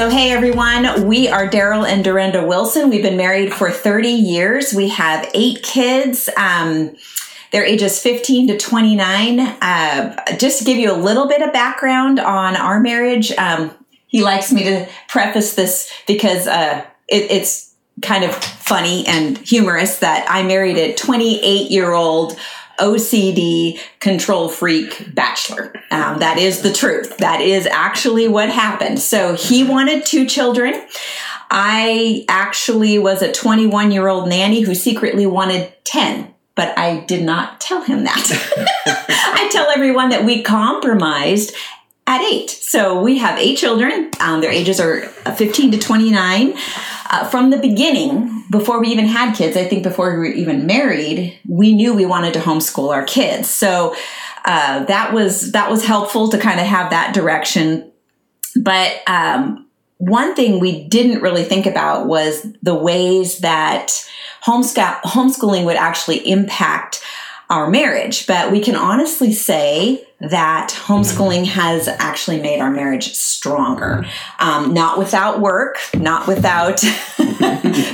So hey everyone, we are Daryl and Dorinda Wilson. We've been married for 30 years. We have 8 kids. They're ages 15 to 29. Just to give you a little bit of background on our marriage, he likes me to preface this because it's kind of funny and humorous that I married a 28-year-old OCD control freak bachelor. That is the truth. That is actually what happened. So he wanted 2 children. I actually was a 21-year-old nanny who secretly wanted 10, but I did not tell him that. I tell everyone that we compromised at 8. So we have 8 children. Their ages are 15 to 29. From the beginning, before we even had kids, I think before we were even married, we knew we wanted to homeschool our kids. So that was helpful to kind of have that direction. But one thing we didn't really think about was the ways that homeschooling would actually impact our marriage. But we can honestly say that homeschooling has actually made our marriage stronger. Not without work, not without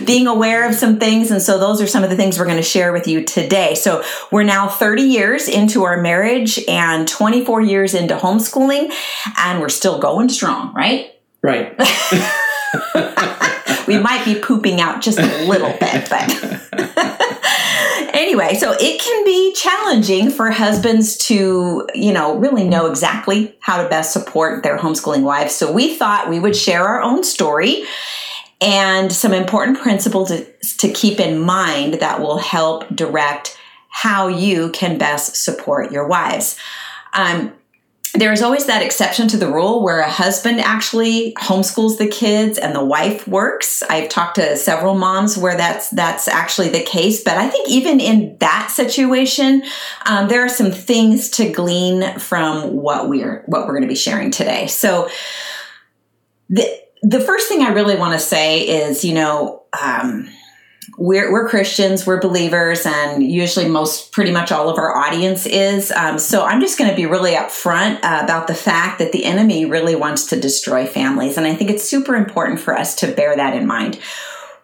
being aware of some things. And so those are some of the things we're going to share with you today. So we're now 30 years into our marriage and 24 years into homeschooling, and we're still going strong, right? Right. We might be pooping out just a little bit, but... Anyway, so it can be challenging for husbands to, really know exactly how to best support their homeschooling wives. So we thought we would share our own story and some important principles to keep in mind that will help direct how you can best support your wives. There is always that exception to the rule where a husband actually homeschools the kids and the wife works. I've talked to several moms where that's actually the case. But I think even in that situation, there are some things to glean from what we're going to be sharing today. So the first thing I really want to say is, we're Christians, we're believers, and usually pretty much all of our audience is. So I'm just going to be really upfront about the fact that the enemy really wants to destroy families. And I think it's super important for us to bear that in mind.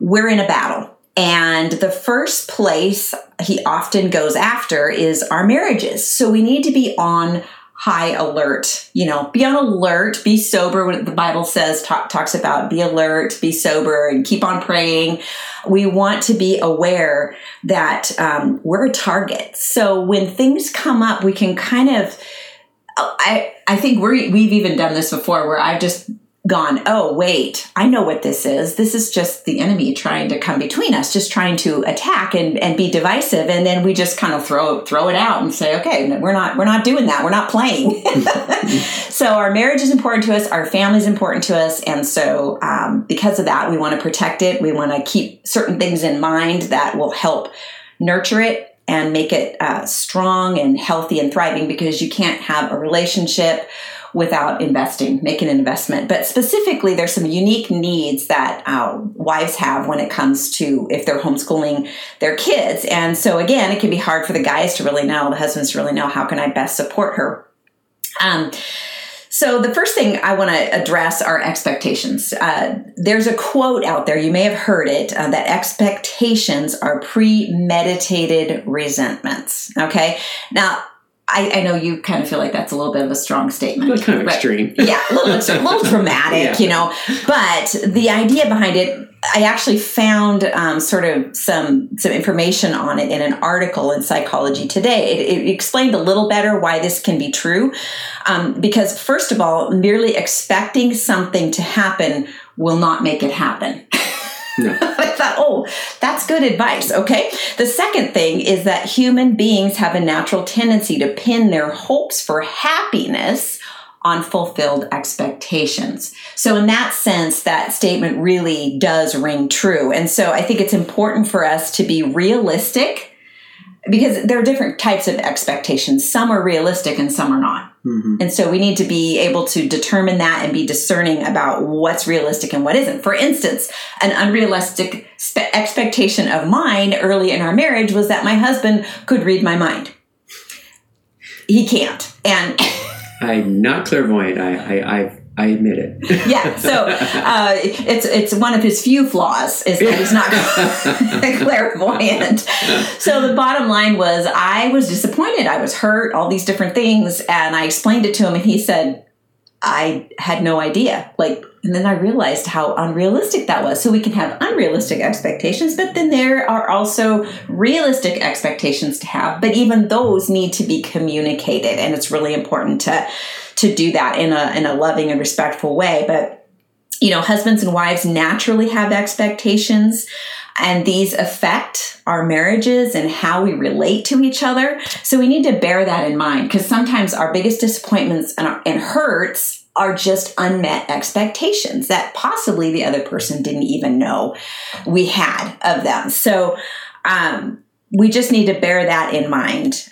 We're in a battle. And the first place he often goes after is our marriages. So we need to be on high alert, be on alert, be sober. When the Bible says, talks about be alert, be sober, and keep on praying. We want to be aware that we're a target. So when things come up, we can kind of, I think we've even done this before where I've just gone, oh, wait, I know what this is. This is just the enemy trying to come between us, just trying to attack and be divisive. And then we just kind of throw it out and say, okay, we're not doing that. We're not playing. So our marriage is important to us. Our family is important to us. And so because of that, we want to protect it. We want to keep certain things in mind that will help nurture it and make it strong and healthy and thriving, because you can't have a relationship without making an investment. But specifically, there's some unique needs that wives have when it comes to if they're homeschooling their kids. And so again, it can be hard for the husbands to really know, how can I best support her? So the first thing I want to address are expectations. There's a quote out there, you may have heard it, that expectations are premeditated resentments. Okay. Now, I know you kind of feel like that's a little bit of a strong statement. It's kind of extreme. Yeah, a little dramatic, But the idea behind it, I actually found sort of some information on it in an article in Psychology Today. It explained a little better why this can be true. Because first of all, merely expecting something to happen will not make it happen. No. I thought, oh, that's good advice. Okay. The second thing is that human beings have a natural tendency to pin their hopes for happiness on fulfilled expectations. So in that sense, that statement really does ring true. And so I think it's important for us to be realistic, because there are different types of expectations. Some are realistic and some are not. Mm-hmm. And so we need to be able to determine that and be discerning about what's realistic and what isn't. For instance, an unrealistic expectation of mine early in our marriage was that my husband could read my mind. He can't. And I'm not clairvoyant. I've I admit it. Yeah, so it's one of his few flaws is that he's not clairvoyant. So the bottom line was I was disappointed. I was hurt, all these different things. And I explained it to him and he said, I had no idea. And then I realized how unrealistic that was. So we can have unrealistic expectations, but then there are also realistic expectations to have. But even those need to be communicated. And it's really important to do that in a loving and respectful way. But, husbands and wives naturally have expectations, and these affect our marriages and how we relate to each other. So we need to bear that in mind, because sometimes our biggest disappointments and hurts are just unmet expectations that possibly the other person didn't even know we had of them. So we just need to bear that in mind.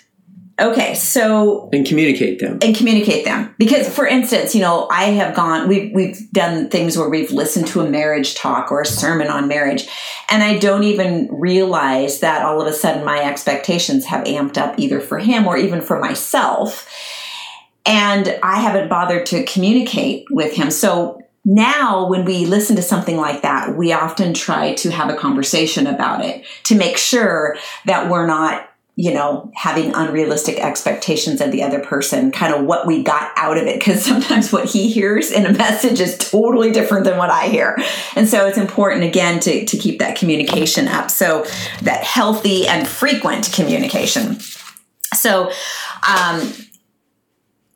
Okay, so... And communicate them. Because, for instance, I have gone... We've done things where we've listened to a marriage talk or a sermon on marriage, and I don't even realize that all of a sudden my expectations have amped up either for him or even for myself. And I haven't bothered to communicate with him. So now when we listen to something like that, we often try to have a conversation about it to make sure that we're not... having unrealistic expectations of the other person, kind of what we got out of it. Because sometimes what he hears in a message is totally different than what I hear. And so it's important, again, to keep that communication up. So that healthy and frequent communication. So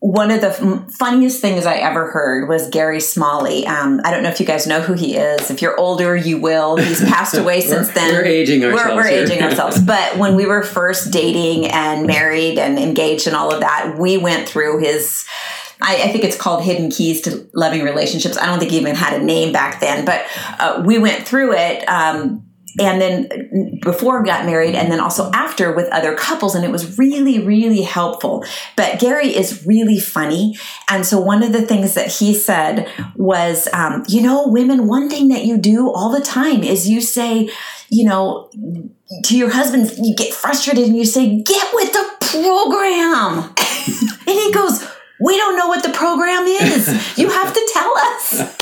one of the funniest things I ever heard was Gary Smalley. I don't know if you guys know who he is. If you're older, you will. He's passed away since then. We're aging ourselves. But when we were first dating and married and engaged and all of that, we went through his... I think it's called Hidden Keys to Loving Relationships. I don't think he even had a name back then. But we went through it... and then before we got married, and then also after with other couples, and it was really, really helpful. But Gary is really funny. And so one of the things that he said was, women, one thing that you do all the time is you say, to your husband, you get frustrated and you say, get with the program. And he goes, we don't know what the program is. You have to tell us.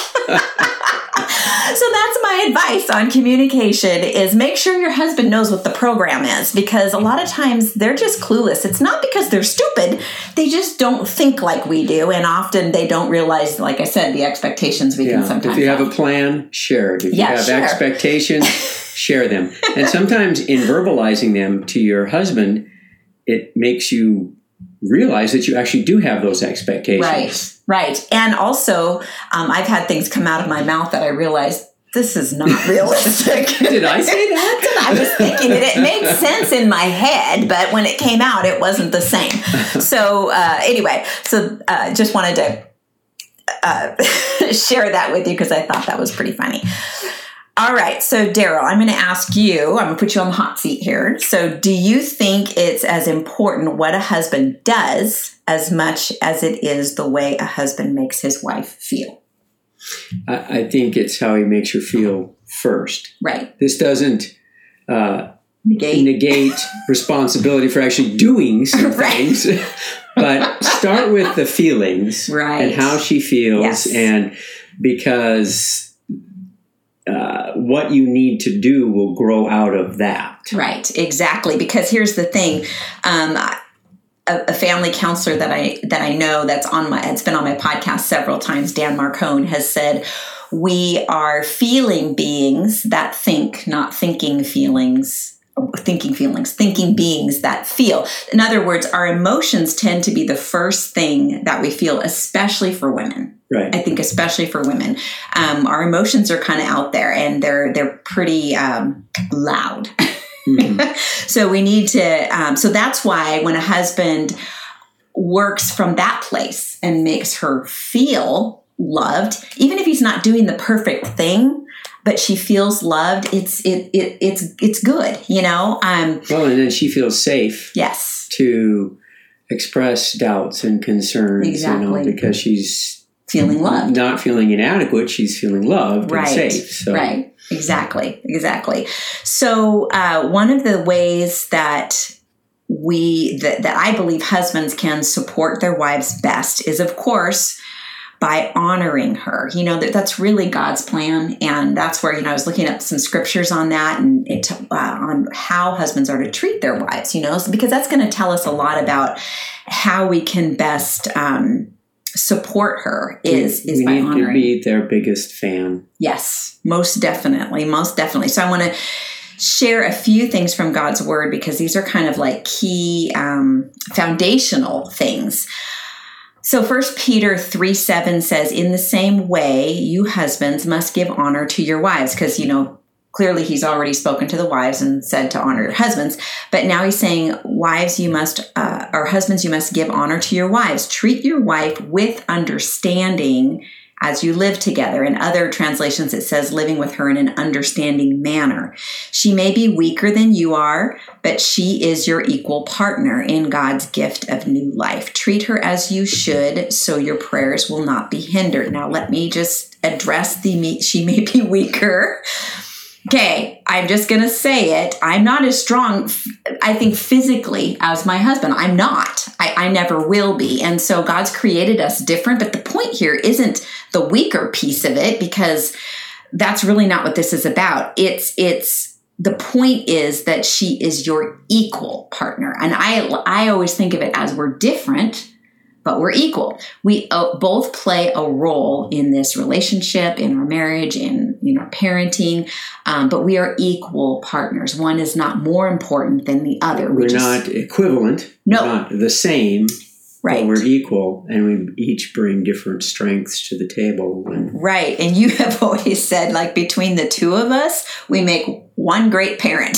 So that's my advice on communication is make sure your husband knows what the program is, because a lot of times they're just clueless. It's not because they're stupid. They just don't think like we do. And often they don't realize, like I said, the expectations we can sometimes have. If you have a plan, share it. If you have expectations, share them. And sometimes in verbalizing them to your husband, it makes you realize that you actually do have those expectations. Right. And also, I've had things come out of my mouth that I realized this is not realistic. Did I say that? I was thinking it made sense in my head, but when it came out, it wasn't the same. So anyway, just wanted to share that with you because I thought that was pretty funny. All right. So, Daryl, I'm going to put you on the hot seat here. So do you think it's as important what a husband does as much as it is the way a husband makes his wife feel? I think it's how he makes her feel first. Right. This doesn't negate responsibility for actually doing some things, but start with the feelings and how she feels. Yes. And because... what you need to do will grow out of that. Right, exactly. Because here's the thing, a family counselor that I know it's been on my podcast several times, Dan Marcone, has said, we are feeling beings that think, not thinking feelings. Thinking beings that feel. In other words, our emotions tend to be the first thing that we feel, especially for women. Right. I think especially for women, our emotions are kind of out there and they're pretty loud. Mm-hmm. So we need to. So that's why when a husband works from that place and makes her feel loved, even if he's not doing the perfect thing, but she feels loved, it's good, Well, and then she feels safe. Yes. To express doubts and concerns, because she's feeling loved. Not feeling inadequate, she's feeling loved and safe. So. Right. Exactly. So one of the ways that that I believe husbands can support their wives best is, of course, by honoring her. You know, that's really God's plan. And that's where, I was looking up some scriptures on that and on how husbands are to treat their wives, because that's going to tell us a lot about how we can best support her is by honoring. You need to be their biggest fan. Yes, most definitely. Most definitely. So I want to share a few things from God's word, because these are kind of like key foundational things. So 1 Peter 3:7 says, in the same way, you husbands must give honor to your wives. Because, clearly he's already spoken to the wives and said to honor your husbands. But now he's saying, husbands, you must give honor to your wives. Treat your wife with understanding as you live together. In other translations, it says living with her in an understanding manner. She may be weaker than you are, but she is your equal partner in God's gift of new life. Treat her as you should, so your prayers will not be hindered. Now, let me just address she may be weaker. Okay, I'm just going to say it. I'm not as strong, I think, physically as my husband. I'm not. I never will be. And so God's created us different. But the point here isn't the weaker piece of it, because that's really not what this is about. The point is that she is your equal partner. And I always think of it as we're different, but we're equal. We both play a role in this relationship, in our marriage, in parenting, but we are equal partners. One is not more important than the other. We're not equivalent. No. We're not the same. Right. But we're equal, and we each bring different strengths to the table. Right. And you have always said, between the two of us, we make one great parent.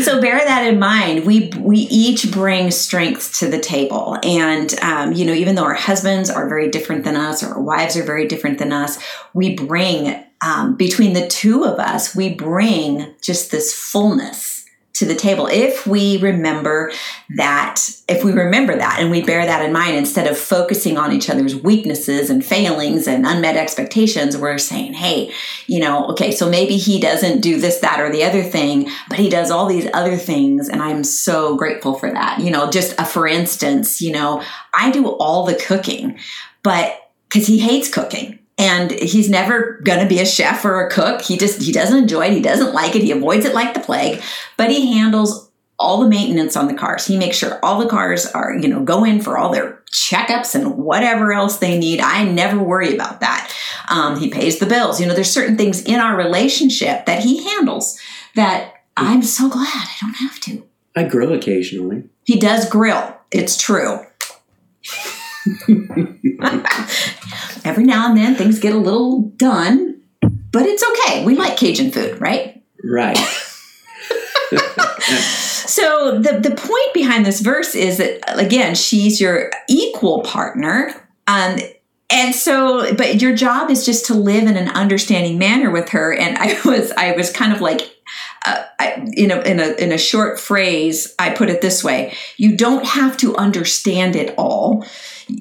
So bear that in mind. We each bring strengths to the table. And, even though our husbands are very different than us, or our wives are very different than us, we bring, between the two of us, we bring just this fullness to the table. If we remember that and we bear that in mind, instead of focusing on each other's weaknesses and failings and unmet expectations, we're saying, hey, okay, so maybe he doesn't do this, that, or the other thing, but he does all these other things. And I'm so grateful for that. For instance, I do all the cooking, but because he hates cooking. And he's never going to be a chef or a cook. He doesn't enjoy it. He doesn't like it. He avoids it like the plague, but he handles all the maintenance on the cars. He makes sure all the cars are, go in for all their checkups and whatever else they need. I never worry about that. He pays the bills. There's certain things in our relationship that he handles that I'm so glad I don't have to. I grill occasionally. He does grill. It's true. Every now and then things get a little done, but it's okay. We like Cajun food, right? Right. So the point behind this verse is that, again, she's your equal partner. But your job is just to live in an understanding manner with her. And I was kind of like, in a short phrase, I put it this way: you don't have to understand it all.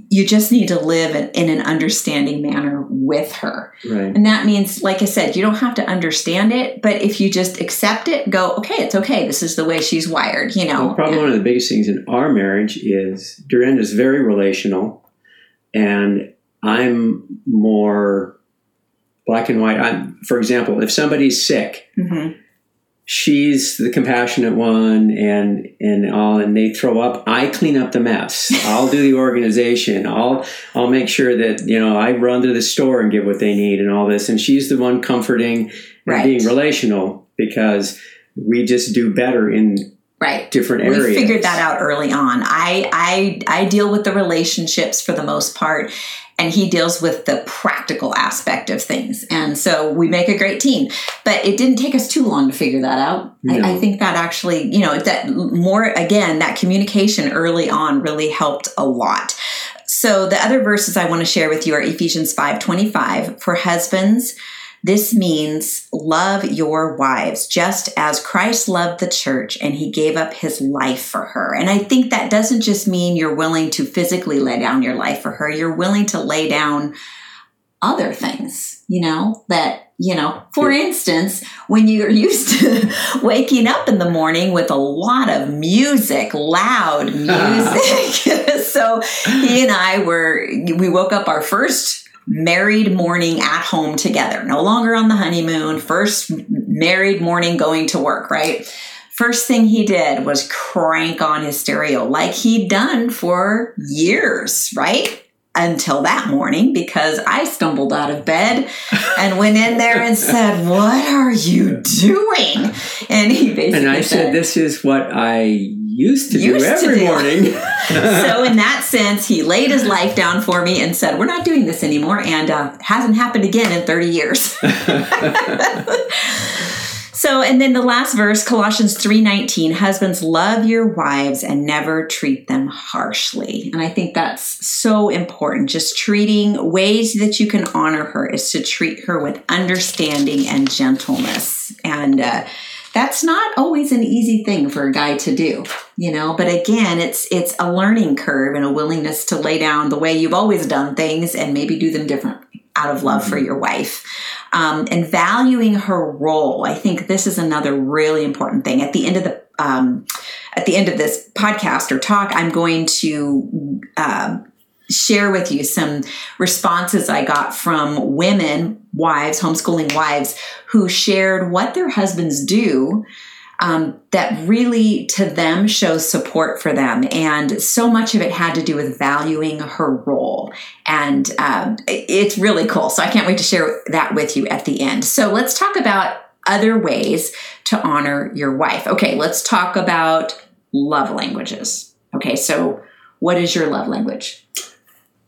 You just need to live in an understanding manner with her. Right. And that means, like I said, you don't have to understand it, but if you just accept it, go, okay, it's okay. This is the way she's wired, Well, probably one of the biggest things in our marriage is Dorinda's very relational, and I'm more black and white. For example, if somebody's sick, mm-hmm. she's the compassionate one and all, and they throw up, I clean up the mess. I'll do the organization. I'll make sure that, I run to the store and get what they need and all this. And she's the one comforting and right. being relational, because we just do better in right. different areas. We figured that out early on. I deal with the relationships for the most part, and he deals with the practical aspect of things. And so we make a great team. But it didn't take us too long to figure that out. No. I think that actually, that communication early on really helped a lot. So the other verses I want to share with you are Ephesians 5:25. For husbands, this means love your wives, just as Christ loved the church and he gave up his life for her. And I think that doesn't just mean you're willing to physically lay down your life for her. You're willing to lay down other things, that You know, for instance, when you're used to waking up in the morning with a lot of music, loud music. So he and I we woke up our first married morning at home together, no longer on the honeymoon, first married morning going to work, right? First thing he did was crank on his stereo like he'd done for years, right? Until that morning, because I stumbled out of bed and went in there and said, "What are you doing?" And he basically said, "This is what I used to do every morning." So in that sense, he laid his life down for me and said, "We're not doing this anymore," and hasn't happened again in 30 years. So, and then the last verse, Colossians 3:19, husbands, love your wives and never treat them harshly. And I think that's so important. Just treating ways that you can honor her is to treat her with understanding and gentleness. And that's not always an easy thing for a guy to do, you know, but again, it's a learning curve and a willingness to lay down the way you've always done things and maybe do them differently, out of love for your wife, and valuing her role. I think this is another really important thing. At the end of the this podcast or talk, I'm going to share with you some responses I got from women, wives, homeschooling wives, who shared what their husbands do that really to them shows support for them. And so much of it had to do with valuing her role. And it's really cool. So I can't wait to share that with you at the end. So let's talk about other ways to honor your wife. Okay, let's talk about love languages. Okay, so what is your love language?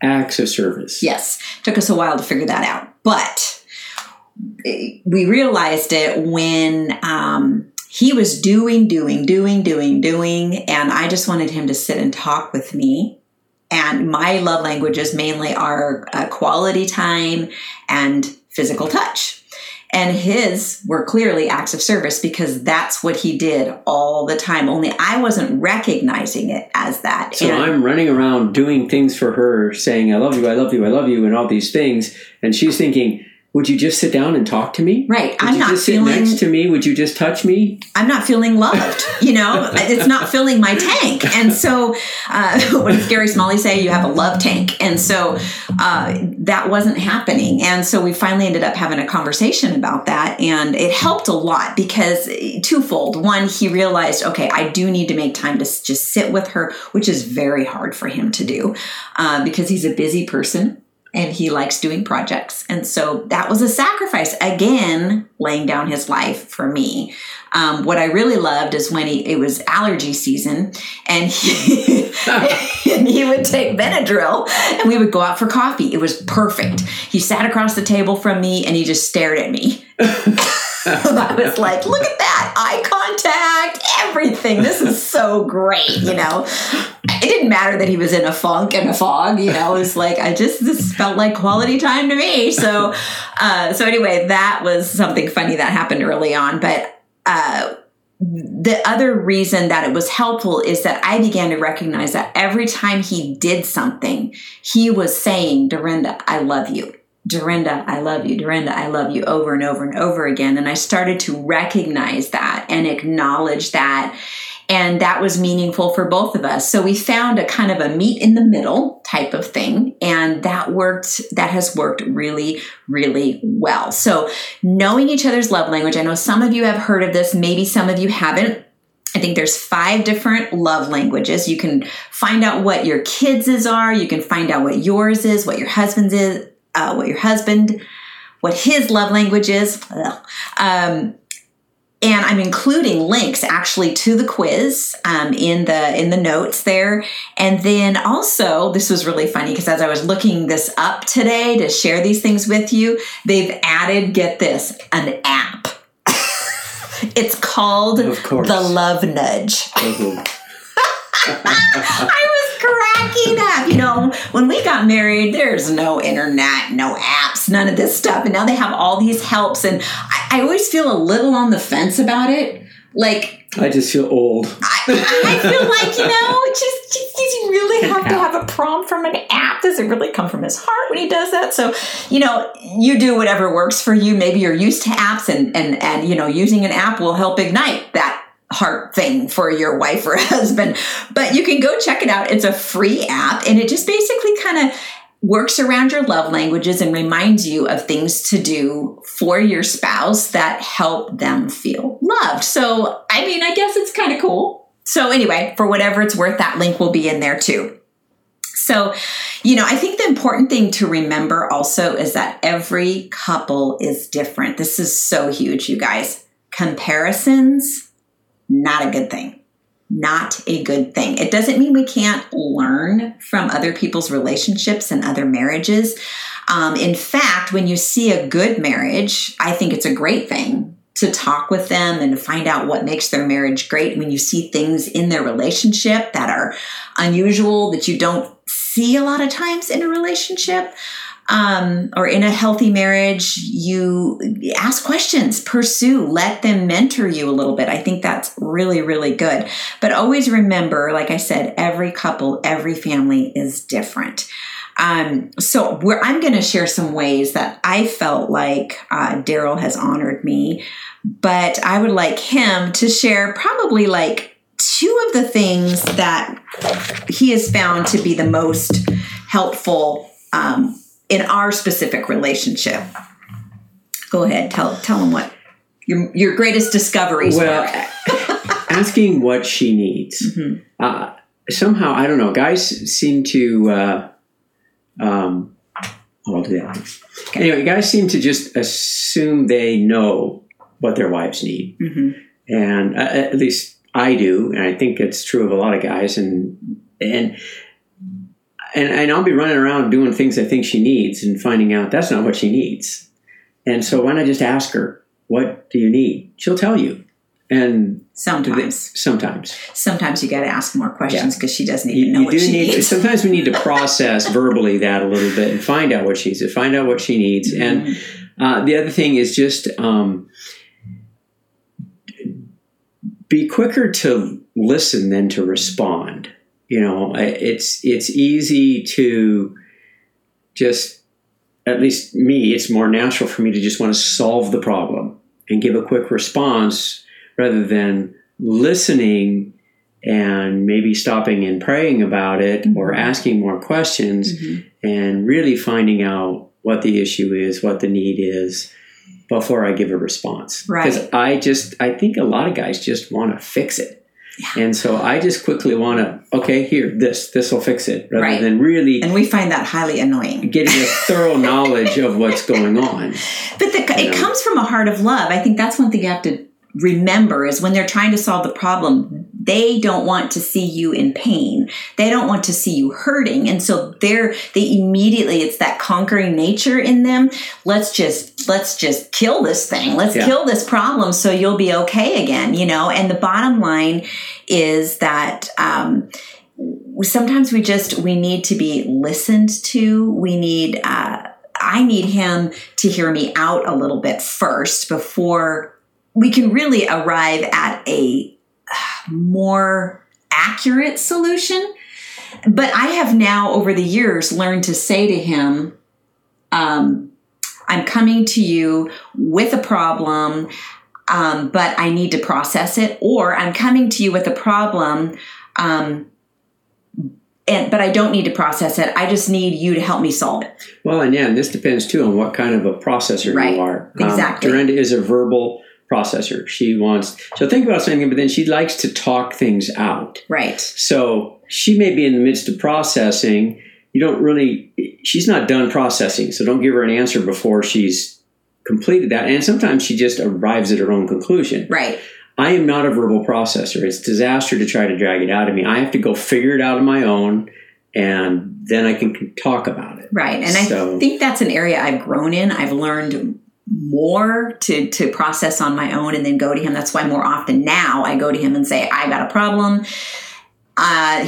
Acts of service. Yes. Took us a while to figure that out. But we realized it when... he was doing, and I just wanted him to sit and talk with me. And my love languages mainly are quality time and physical touch. And his were clearly acts of service because that's what he did all the time. Only I wasn't recognizing it as that. So and I'm running around doing things for her, saying, "I love you, I love you, I love you," and all these things. And she's thinking, "Would you just sit down and talk to me? Right. Would you just sit next to me? Would you just touch me? I'm not feeling loved." You know, it's not filling my tank. And so what does Gary Smalley say? You have a love tank. And so that wasn't happening. And so we finally ended up having a conversation about that. And it helped a lot because twofold. One, he realized, okay, I do need to make time to just sit with her, which is very hard for him to do because he's a busy person. And he likes doing projects. And so that was a sacrifice. Again, laying down his life for me. What I really loved is when it was allergy season and he would take Benadryl and we would go out for coffee. It was perfect. He sat across the table from me and he just stared at me. I was like, look at that. Eye contact, everything. This is so great, you know. It didn't matter that he was in a funk and a fog, you know. It was like, this felt like quality time to me. So, anyway, that was something funny that happened early on. But the other reason that it was helpful is that I began to recognize that every time he did something, he was saying, "Dorinda, I love you. Dorinda, I love you. Dorinda, I love you," over and over and over again. And I started to recognize that and acknowledge that. And that was meaningful for both of us. So we found a kind of a meet in the middle type of thing. And that has worked really, really well. So knowing each other's love language, I know some of you have heard of this, maybe some of you haven't. I think there's 5 different love languages. You can find out what your kids' are. You can find out what yours is, what your husband's is. What his love language is. And I'm including links actually to the quiz in the notes there. And then also, this was really funny because as I was looking this up today to share these things with you, they've added, get this, an app. It's called the Love Nudge. Mm-hmm. I was cracking up. You know, when we got married, there's no internet, no apps, none of this stuff. And now they have all these helps. And I always feel a little on the fence about it. Like, I just feel old. I feel like, you know, just you really have to have a prompt from an app. Does it really come from his heart when he does that? So, you know, you do whatever works for you. Maybe you're used to apps and you know, using an app will help ignite that heart thing for your wife or husband. But you can go check it out. It's a free app, and it just basically kind of works around your love languages and reminds you of things to do for your spouse that help them feel loved. So, I mean, I guess it's kind of cool. So anyway, for whatever it's worth, that link will be in there too. So, you know, I think the important thing to remember also is that every couple is different. This is so huge, you guys. Comparisons, not a good thing. Not a good thing. It doesn't mean we can't learn from other people's relationships and other marriages. In fact, when you see a good marriage, I think it's a great thing to talk with them and to find out what makes their marriage great. When you see things in their relationship that are unusual, that you don't see a lot of times in a relationship, or in a healthy marriage, you ask questions, pursue, let them mentor you a little bit. I think that's really, really good. But always remember, like I said, every couple, every family is different. So I'm going to share some ways that I felt like Daryl has honored me, but I would like him to share probably like two of the things that he has found to be the most helpful in our specific relationship. Go ahead, tell them what your greatest discoveries were. Asking what she needs. Mm-hmm. Somehow, I don't know, guys seem to, I'll do that. Okay. Anyway, guys seem to just assume they know what their wives need. Mm-hmm. And at least I do, and I think it's true of a lot of guys. And I'll be running around doing things I think she needs and finding out that's not what she needs. And so why not just ask her, what do you need? She'll tell you. And sometimes you got to ask more questions because she doesn't even know what she needs. Sometimes we need to process verbally that a little bit and find out what she needs. Mm-hmm. And the other thing is just be quicker to listen than to respond. You know, it's easy to just, at least me, it's more natural for me to just want to solve the problem and give a quick response rather than listening and maybe stopping and praying about it, mm-hmm. or asking more questions, mm-hmm. and really finding out what the issue is, what the need is, before I give a response. Right. Because I think a lot of guys just want to fix it. Yeah. And so I just quickly want to, okay, here, this will fix it, rather than really. And we find that highly annoying. Getting a thorough knowledge of what's going on. But it comes from a heart of love. I think that's one thing you have to remember is when they're trying to solve the problem, they don't want to see you in pain. They don't want to see you hurting. And so they immediately, it's that conquering nature in them. Let's just kill this thing. Let's kill this problem so you'll be okay again, you know? And the bottom line is that, sometimes we need to be listened to. I need him to hear me out a little bit first before we can really arrive at a more accurate solution. But I have now, over the years, learned to say to him, I'm coming to you with a problem, but I need to process it. Or I'm coming to you with a problem, but I don't need to process it. I just need you to help me solve it. Well, and this depends, too, on what kind of a processor you are. Exactly. Dorinda is a verbal processor. She wants to think about something, but then she likes to talk things out. Right. So she may be in the midst of processing. She's not done processing, so don't give her an answer before she's completed that. And sometimes she just arrives at her own conclusion. Right. I am not a verbal processor. It's a disaster to try to drag it out of me. I have to go figure it out on my own, and then I can talk about it. Right. And I think that's an area I've grown in. I've learned more to process on my own and then go to him. That's why more often now I go to him and say, I got a problem.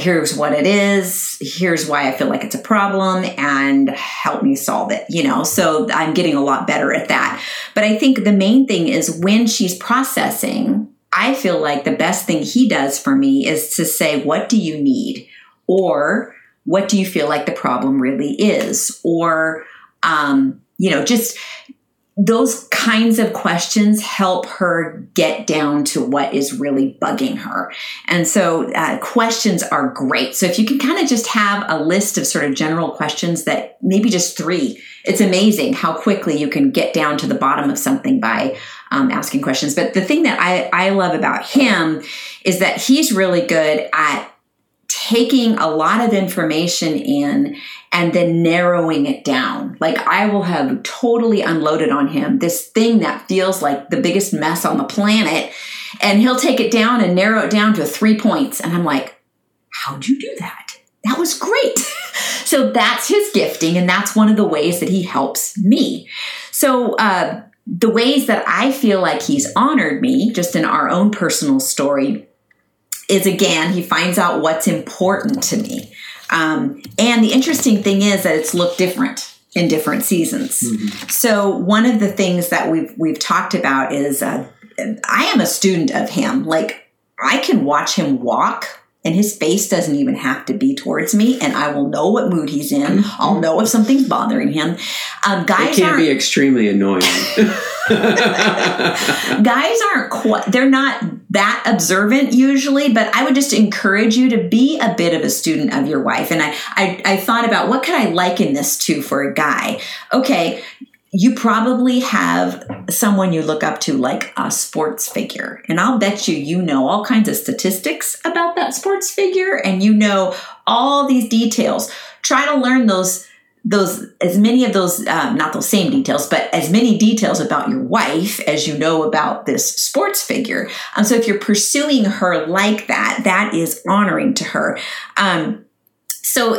Here's what it is. Here's why I feel like it's a problem, and help me solve it, you know? So I'm getting a lot better at that. But I think the main thing is when she's processing, I feel like the best thing he does for me is to say, what do you need? Or what do you feel like the problem really is? Or, just those kinds of questions help her get down to what is really bugging her. And so questions are great. So if you can kind of just have a list of sort of general questions, that maybe just three, it's amazing how quickly you can get down to the bottom of something by asking questions. But the thing that I love about him is that he's really good at taking a lot of information in and then narrowing it down. Like, I will have totally unloaded on him this thing that feels like the biggest mess on the planet, and he'll take it down and narrow it down to 3 points. And I'm like, how'd you do that? That was great. So that's his gifting, and that's one of the ways that he helps me. So the ways that I feel like he's honored me, just in our own personal story, is, again, he finds out what's important to me. And the interesting thing is that it's looked different in different seasons. Mm-hmm. So one of the things that we've talked about is I am a student of him. Like, I can watch him walk, and his face doesn't even have to be towards me, and I will know what mood he's in. I'll know if something's bothering him. Guys, it can be extremely annoying. Guys aren't they're not that observant usually, but I would just encourage you to be a bit of a student of your wife. And I thought about, what could I liken this to for a guy? Okay, you probably have someone you look up to, like a sports figure. And I'll bet you know all kinds of statistics about that sports figure, and you know all these details. Try to learn those as many of those, not those same details, but as many details about your wife as you know about this sports figure. So if you're pursuing her like that, that is honoring to her. So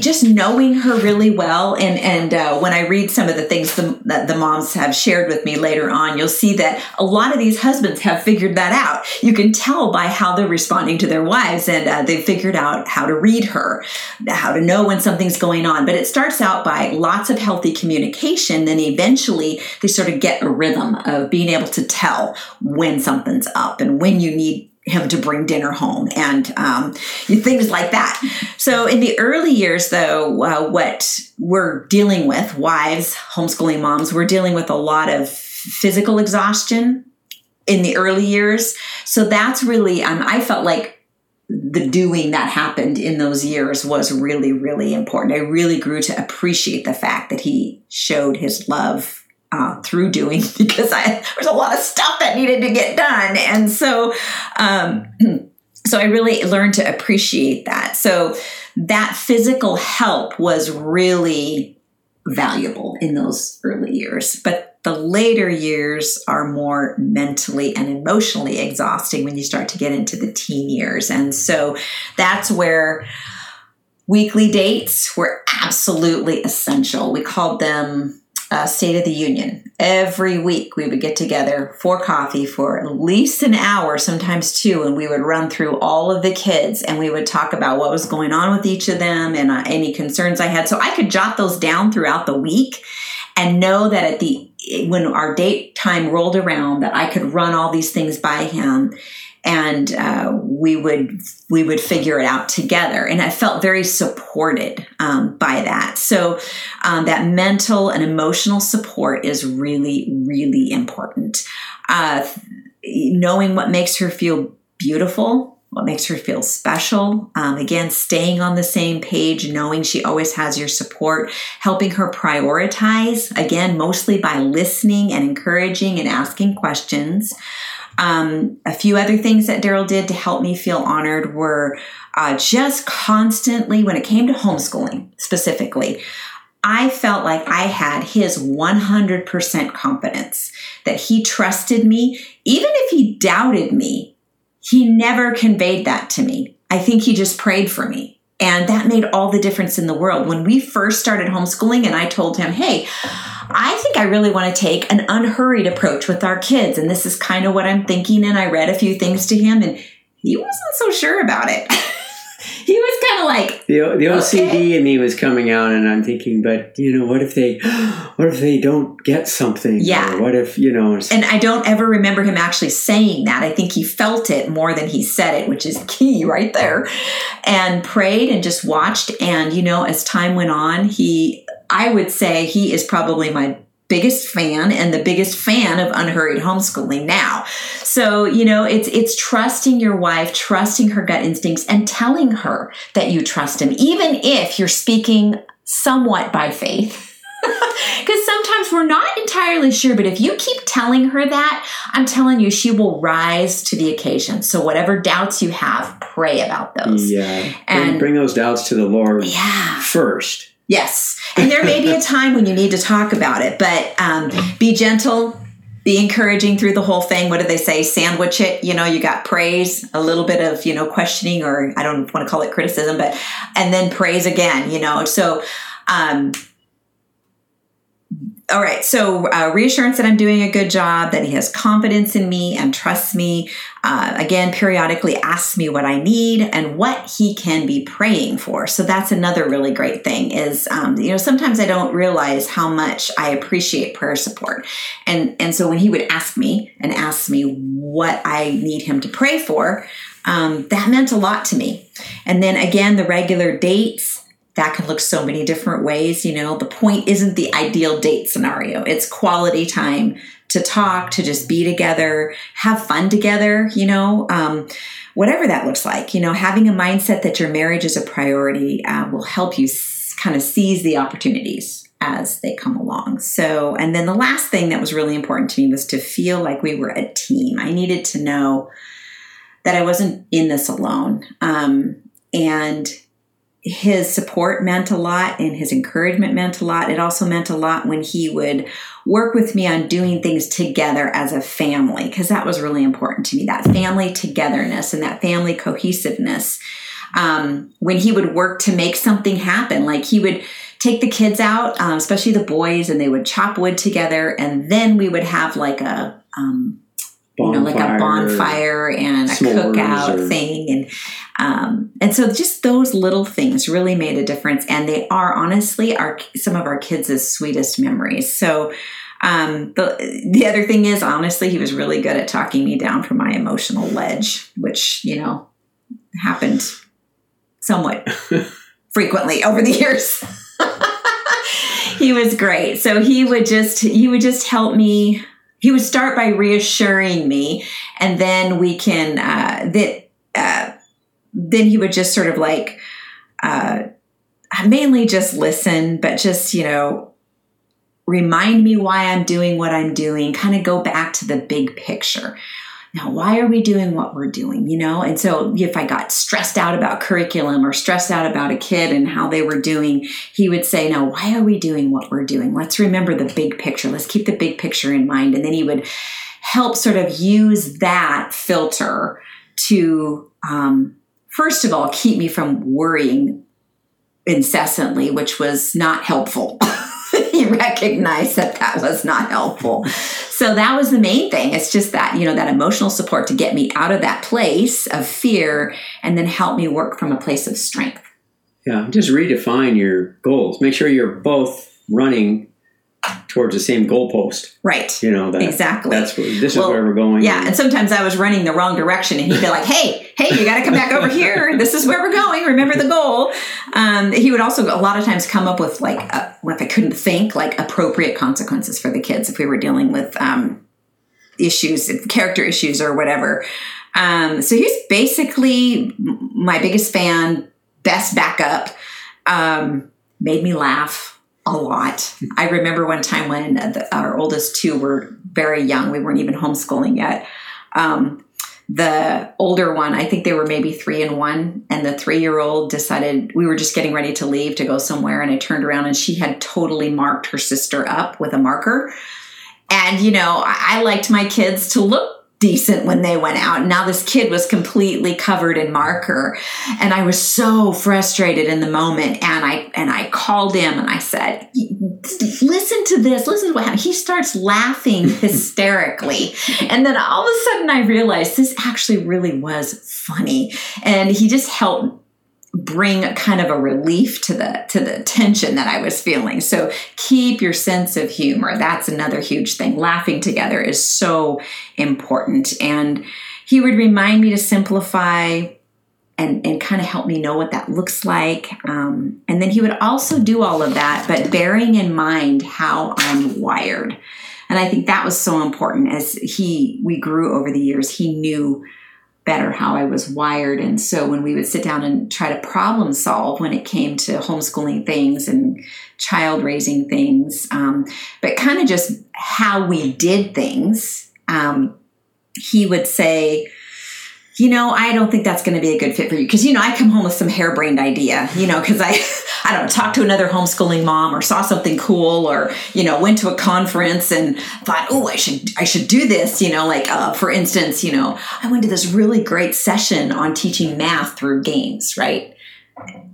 just knowing her really well, and when I read some of the things that the moms have shared with me later on, you'll see that a lot of these husbands have figured that out. You can tell by how they're responding to their wives, and they've figured out how to read her, how to know when something's going on. But it starts out by lots of healthy communication, then eventually they sort of get a rhythm of being able to tell when something's up and when you need him to bring dinner home, and things like that. So in the early years, though, what we're dealing with, wives, homeschooling moms, we're dealing with a lot of physical exhaustion in the early years. So that's really, I felt like the doing that happened in those years was really, really important. I really grew to appreciate the fact that he showed his love through doing, because there's a lot of stuff that needed to get done. And so, so I really learned to appreciate that. So that physical help was really valuable in those early years, but the later years are more mentally and emotionally exhausting when you start to get into the teen years. And so that's where weekly dates were absolutely essential. We called them State of the Union. Every week we would get together for coffee for at least an hour, sometimes two, and we would run through all of the kids, and we would talk about what was going on with each of them and any concerns I had. So I could jot those down throughout the week and know that when our date time rolled around, that I could run all these things by him, and we would figure it out together. And I felt very supported by that. So that mental and emotional support is really, really important. Knowing what makes her feel beautiful, what makes her feel special. Again, staying on the same page, knowing she always has your support, helping her prioritize, again, mostly by listening and encouraging and asking questions. A few other things that Daryl did to help me feel honored were just constantly, when it came to homeschooling specifically, I felt like I had his 100% confidence, that he trusted me. Even if he doubted me, he never conveyed that to me. I think he just prayed for me. And that made all the difference in the world. When we first started homeschooling and I told him, hey, I think I really want to take an unhurried approach with our kids, and this is kind of what I'm thinking, and I read a few things to him, and he wasn't so sure about it. He was kind of like the OCD okay. in me was coming out, and I'm thinking, but you know, what if they don't get something? Yeah. Or what if you know? And I don't ever remember him actually saying that. I think he felt it more than he said it, which is key right there. And prayed and just watched, and you know, as time went on, I would say he is probably my biggest fan and the biggest fan of unhurried homeschooling now. So, you know, it's trusting your wife, trusting her gut instincts, and telling her that you trust him, even if you're speaking somewhat by faith. Because sometimes we're not entirely sure, but if you keep telling her that, I'm telling you, she will rise to the occasion. So whatever doubts you have, pray about those. Yeah, and bring those doubts to the Lord first. Yes. And there may be a time when you need to talk about it, but be gentle, be encouraging through the whole thing. What do they say? Sandwich it. You know, you got praise, a little bit of, you know, questioning, or I don't want to call it criticism, but, and then praise again, you know. So, all right. So reassurance that I'm doing a good job, that he has confidence in me and trusts me. Again, periodically asks me what I need and what he can be praying for. So that's another really great thing is, you know, sometimes I don't realize how much I appreciate prayer support. And so when he would ask me what I need him to pray for, that meant a lot to me. And then again, the regular dates. That can look so many different ways. You know, the point isn't the ideal date scenario. It's quality time to talk, to just be together, have fun together, you know, whatever that looks like. You know, having a mindset that your marriage is a priority will help you kind of seize the opportunities as they come along. So, and then the last thing that was really important to me was to feel like we were a team. I needed to know that I wasn't in this alone. His support meant a lot, and his encouragement meant a lot. It also meant a lot when he would work with me on doing things together as a family, because that was really important to me, that family togetherness and that family cohesiveness. When he would work to make something happen, like he would take the kids out, especially the boys, and they would chop wood together, and then we would have like a like a bonfire and a cookout thing. And so just those little things really made a difference. And they are honestly some of our kids' sweetest memories. So the other thing is, honestly, he was really good at talking me down from my emotional ledge, which, you know, happened somewhat frequently over the years. He was great. So he would just help me. He would start by reassuring me, and then we can, then he would just sort of like, mainly just listen, but just, you know, remind me why I'm doing what I'm doing, kind of go back to the big picture. Now, why are we doing what we're doing, you know? And so if I got stressed out about curriculum or stressed out about a kid and how they were doing, he would say, now, why are we doing what we're doing? Let's remember the big picture. Let's keep the big picture in mind. And then he would help sort of use that filter to, first of all, keep me from worrying incessantly, which was not helpful. He recognized that was not helpful. So that was the main thing. It's just that, you know, that emotional support to get me out of that place of fear and then help me work from a place of strength. Yeah. Just redefine your goals. Make sure you're both running towards the same goalpost. Right. You know, exactly. That's where we're going. Yeah. And sometimes I was running the wrong direction, and he'd be like, hey, you got to come back over here. This is where we're going. Remember the goal. He would also a lot of times come up with like, if I couldn't think, like appropriate consequences for the kids if we were dealing with issues, character issues or whatever. So he's basically my biggest fan, best backup, made me laugh. A lot. I remember one time when our oldest two were very young. We weren't even homeschooling yet. The older one, I think they were maybe 3 and 1, and the 3-year-old decided we were just getting ready to leave to go somewhere. And I turned around, and she had totally marked her sister up with a marker. And, you know, I liked my kids to look decent when they went out. Now this kid was completely covered in marker, and I was so frustrated in the moment. And I called him, and I said, listen to this. Listen to what happened. He starts laughing hysterically. And then all of a sudden I realized this actually really was funny. And he just helped bring kind of a relief to the tension that I was feeling. So keep your sense of humor. That's another huge thing. Laughing together is so important. And he would remind me to simplify and kind of help me know what that looks like. And then he would also do all of that, but bearing in mind how I'm wired. And I think that was so important as we grew over the years. He knew better how I was wired. And so when we would sit down and try to problem solve when it came to homeschooling things and child raising things, but kind of just how we did things, he would say, you know, I don't think that's going to be a good fit for you. Because, you know, I come home with some harebrained idea, you know, because I don't talk to another homeschooling mom or saw something cool or, you know, went to a conference and thought, oh, I should do this, you know, like, for instance, you know, I went to this really great session on teaching math through games, right?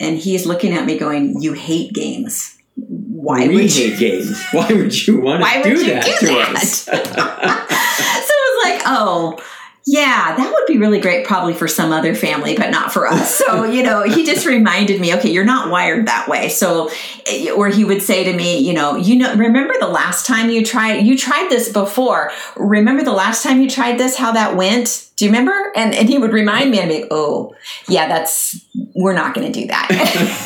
And he's looking at me going, you hate games. Why would you hate games? Why would you want to do that to us? So I was like, oh, yeah, that would be really great probably for some other family, but not for us. So, you know, he just reminded me, okay, you're not wired that way. So, or he would say to me, you know, remember the last time you tried this before. Remember the last time you tried this, how that went? Do you remember? And he would remind me, I'd be, oh, yeah, we're not going to do that.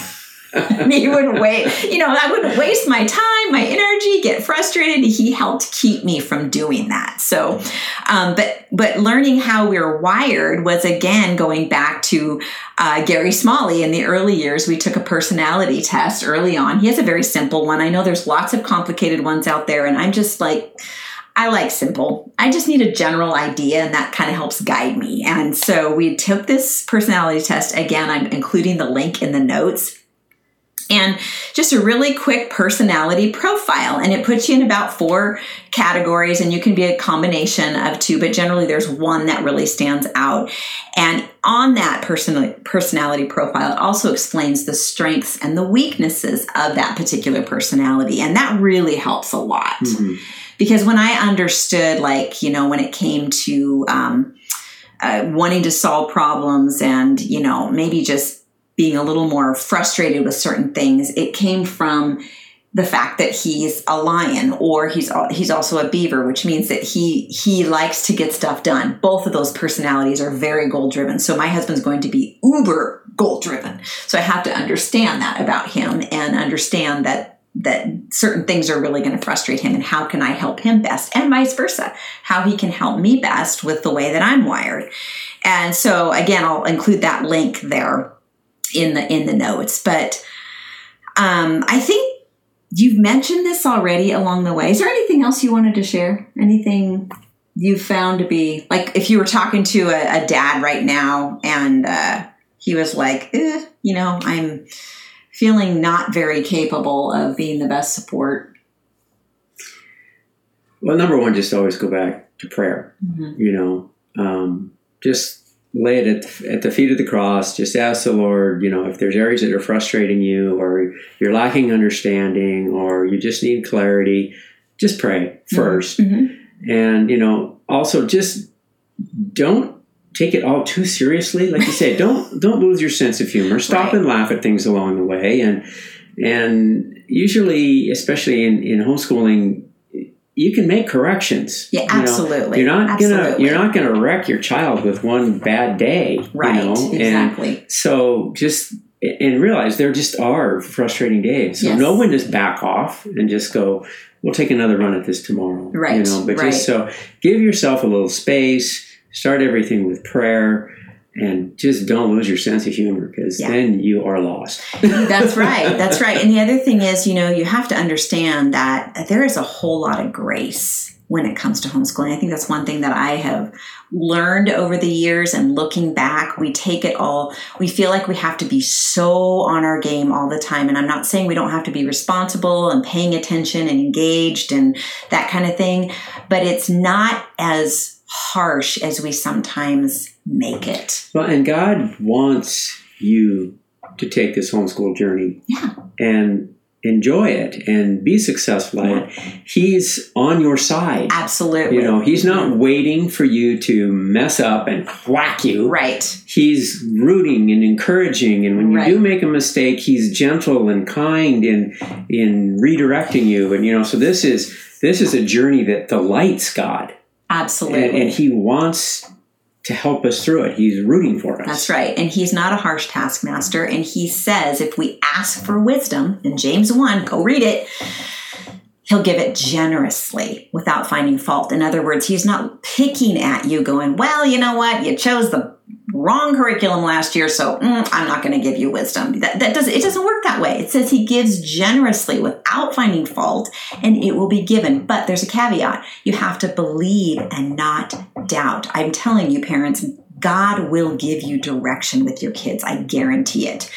He wouldn't wait. You know, I wouldn't waste my time, my energy, get frustrated. He helped keep me from doing that. So, but learning how we're wired was, again, going back to Gary Smalley. In the early years, we took a personality test early on. He has a very simple one. I know there's lots of complicated ones out there, and I'm just like, I like simple. I just need a general idea, and that kind of helps guide me. And so we took this personality test. Again, I'm including the link in the notes. And just a really quick personality profile. And it puts you in about 4 categories, and you can be a combination of 2, but generally there's one that really stands out. And on that personality profile, it also explains the strengths and the weaknesses of that particular personality. And that really helps a lot. Mm-hmm. Because when I understood, like, you know, when it came to wanting to solve problems and, you know, maybe just being a little more frustrated with certain things, it came from the fact that he's a lion, or he's also a beaver, which means that he likes to get stuff done. Both of those personalities are very goal-driven. So my husband's going to be uber goal-driven. So I have to understand that about him and understand that certain things are really going to frustrate him, and how can I help him best, and vice versa, how he can help me best with the way that I'm wired. And so, again, I'll include that link there in the notes. But I think you've mentioned this already along the way. Is there anything else you wanted to share? Anything you found to be, like, if you were talking to a dad right now and he was like, you know, I'm feeling not very capable of being the best support? Well, number one, just always go back to prayer. Mm-hmm. You know, just lay it at the feet of the cross. Just ask the Lord, you know, if there's areas that are frustrating you, or you're lacking understanding, or you just need clarity, just pray first. Mm-hmm. And, you know, also just don't take it all too seriously. Like you said, don't lose your sense of humor. Stop right. And laugh at things along the way. And usually, especially in homeschooling, you can make corrections. Yeah, absolutely. You know, you're not gonna wreck your child with one bad day. Right. You know? Exactly. And so realize there just are frustrating days. So yes. No one just back off and just go, we'll take another run at this tomorrow. Right. You know, but right. Just so give yourself a little space, start everything with prayer. And just don't lose your sense of humor, because then you are lost. That's right. That's right. And the other thing is, you know, you have to understand that there is a whole lot of grace when it comes to homeschooling. I think that's one thing that I have learned over the years, and looking back, we feel like we have to be so on our game all the time. And I'm not saying we don't have to be responsible and paying attention and engaged and that kind of thing, but it's not as harsh as we sometimes make it. Well, and God wants you to take this homeschool journey. Yeah. And enjoy it and be successful in it. He's on your side. Absolutely. You know, he's not waiting for you to mess up and whack you. Right. He's rooting and encouraging. And when you do make a mistake, he's gentle and kind in redirecting you. And, you know, so this is a journey that delights God. Absolutely. And he wants to help us through it. He's rooting for us. That's right. And he's not a harsh taskmaster. And he says, if we ask for wisdom, in James 1, go read it, he'll give it generously without finding fault. In other words, he's not picking at you going, well, you know what? You chose the wrong curriculum last year, so I'm not going to give you wisdom. It doesn't work that way. It says he gives generously without finding fault, and it will be given. But there's a caveat. You have to believe and not doubt. I'm telling you, parents, God will give you direction with your kids. I guarantee it.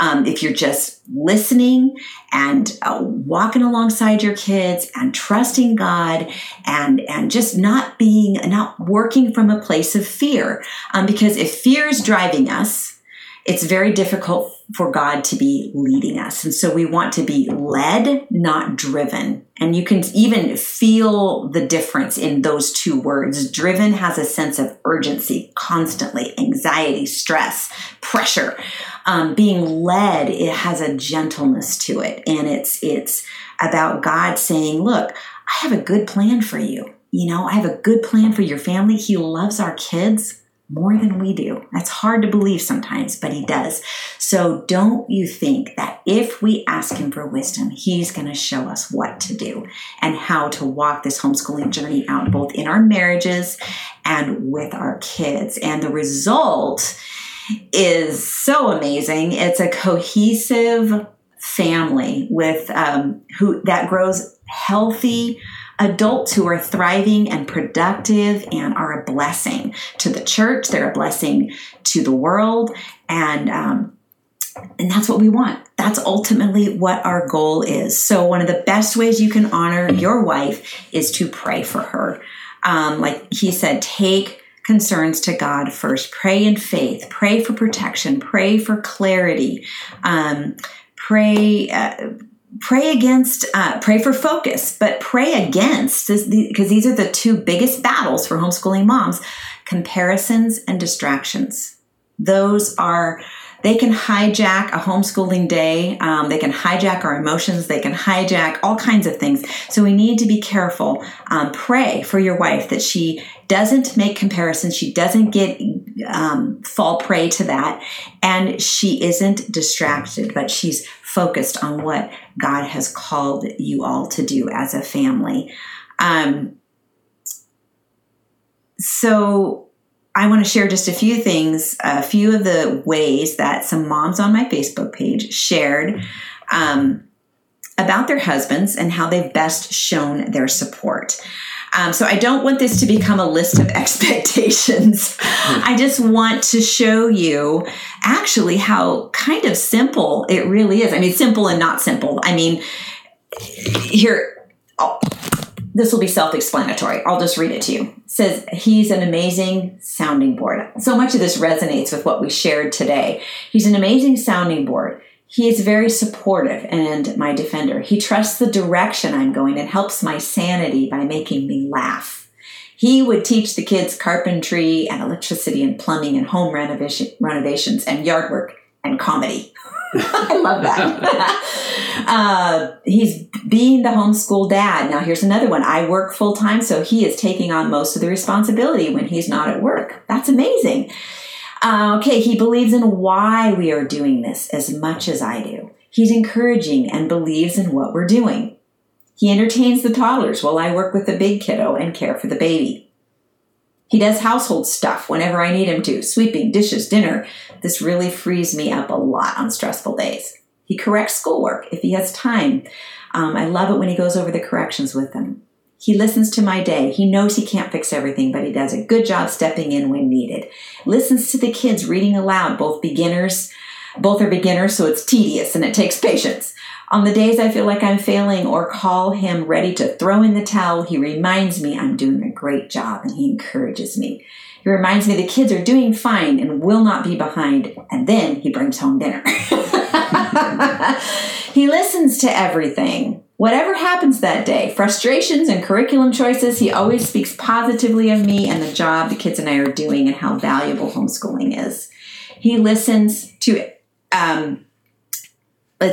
If you're just listening and walking alongside your kids and trusting God and just not working from a place of fear. Because if fear is driving us, it's very difficult for God to be leading us. And so we want to be led, not driven. And you can even feel the difference in those two words. Driven has a sense of urgency, constantly, anxiety, stress, pressure. Being led, it has a gentleness to it. And it's about God saying, look, I have a good plan for you. You know, I have a good plan for your family. He loves our kids more than we do. That's hard to believe sometimes, but he does. So don't you think that if we ask him for wisdom, he's going to show us what to do and how to walk this homeschooling journey out, both in our marriages and with our kids. And the result is so amazing. It's a cohesive family with that grows healthy adults who are thriving and productive and are a blessing to the church. They're a blessing to the world. And that's what we want. That's ultimately what our goal is. So one of the best ways you can honor your wife is to pray for her. Like he said, take concerns to God first. Pray in faith. Pray for protection. Pray for clarity. Pray for focus, but pray against this, because these are the two biggest battles for homeschooling moms: comparisons and distractions. They can hijack a homeschooling day. They can hijack our emotions. They can hijack all kinds of things. So we need to be careful. Pray for your wife that she doesn't make comparisons. She doesn't fall prey to that. And she isn't distracted, but she's focused on what God has called you all to do as a family. So I want to share just a few things, a few of the ways that some moms on my Facebook page shared about their husbands and how they've best shown their support. So I don't want this to become a list of expectations. I just want to show you actually how kind of simple it really is. I mean, simple and not simple. I mean, this will be self-explanatory. I'll just read it to you. It says, he's an amazing sounding board. So much of this resonates with what we shared today. He's an amazing sounding board. He is very supportive and my defender. He trusts the direction I'm going and helps my sanity by making me laugh. He would teach the kids carpentry and electricity and plumbing and home renovations and yard work and comedy. I love that. He's being the homeschool dad. Now, here's another one. I work full time, so he is taking on most of the responsibility when he's not at work. That's amazing. He believes in why we are doing this as much as I do. He's encouraging and believes in what we're doing. He entertains the toddlers while I work with the big kiddo and care for the baby. He does household stuff whenever I need him to. Sweeping, dishes, dinner. This really frees me up a lot on stressful days. He corrects schoolwork if he has time. I love it when he goes over the corrections with them. He listens to my day. He knows he can't fix everything, but he does a good job stepping in when needed. Listens to the kids reading aloud, both are beginners, so it's tedious and it takes patience. On the days I feel like I'm failing or call him ready to throw in the towel, he reminds me I'm doing a great job and he encourages me. He reminds me the kids are doing fine and will not be behind, and then he brings home dinner. He listens to everything. Whatever happens that day, frustrations and curriculum choices, he always speaks positively of me and the job the kids and I are doing and how valuable homeschooling is. He listens to,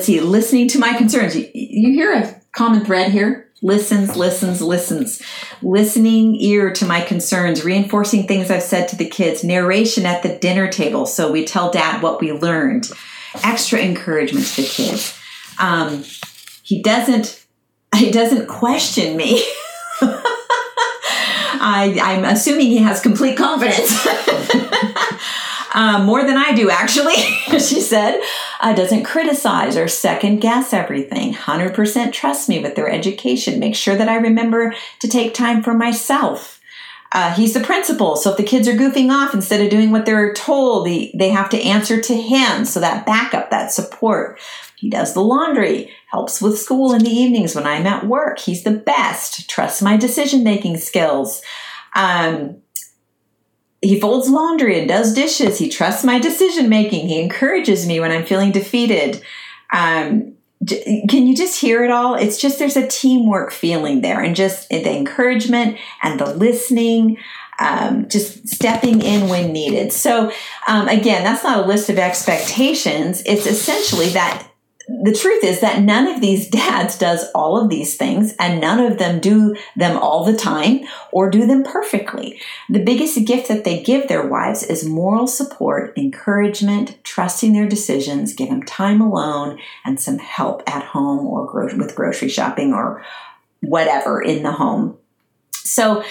listening to my concerns. You hear a common thread here? Listens. Listening ear to my concerns, reinforcing things I've said to the kids, narration at the dinner table. So we tell Dad what we learned, extra encouragement to the kids. He doesn't question me. I'm assuming he has complete confidence. More than I do, actually, she said. Doesn't criticize or second guess everything. 100% trust me with their education. Make sure that I remember to take time for myself. He's the principal, so if the kids are goofing off, instead of doing what they're told, they have to answer to him. So that backup, that support. He does the laundry, helps with school in the evenings when I'm at work. He's the best. Trust my decision-making skills. He folds laundry and does dishes. He trusts my decision-making. He encourages me when I'm feeling defeated. Can you just hear it all? It's just there's a teamwork feeling there, and just the encouragement and the listening, just stepping in when needed. So again, that's not a list of expectations. It's essentially that. The truth is that none of these dads does all of these things, and none of them do them all the time or do them perfectly. The biggest gift that they give their wives is moral support, encouragement, trusting their decisions, give them time alone, and some help at home or with grocery shopping or whatever in the home. So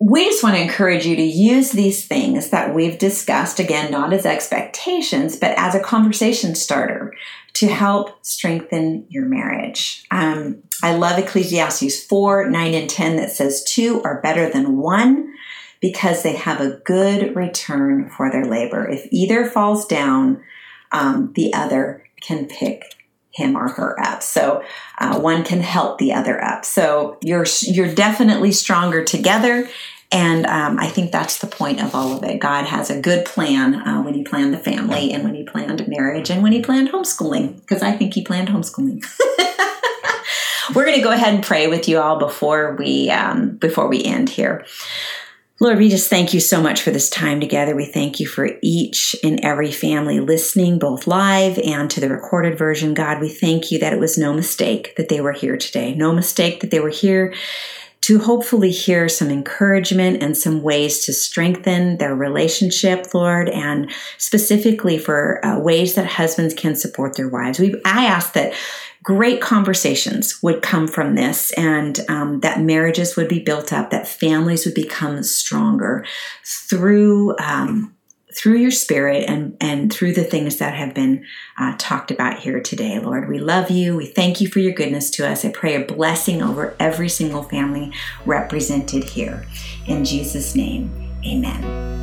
we just want to encourage you to use these things that we've discussed, again, not as expectations, but as a conversation starter to help strengthen your marriage. I love Ecclesiastes 4:9-10 that says, 2 are better than 1 because they have a good return for their labor. If either falls down, the other can pick him or her up. So one can help the other up. So you're definitely stronger together. And I think that's the point of all of it. God has a good plan when he planned the family and when he planned marriage and when he planned homeschooling, because I think he planned homeschooling. We're going to go ahead and pray with you all before we end here. Lord, we just thank you so much for this time together. We thank you for each and every family listening, both live and to the recorded version. God, we thank you that it was no mistake that they were here today. No mistake that they were here to hopefully hear some encouragement and some ways to strengthen their relationship, Lord, and specifically for ways that husbands can support their wives. I ask that great conversations would come from this, and that marriages would be built up, that families would become stronger through your Spirit and through the things that have been talked about here today. Lord, we love you. We thank you for your goodness to us. I pray a blessing over every single family represented here. In Jesus' name, amen.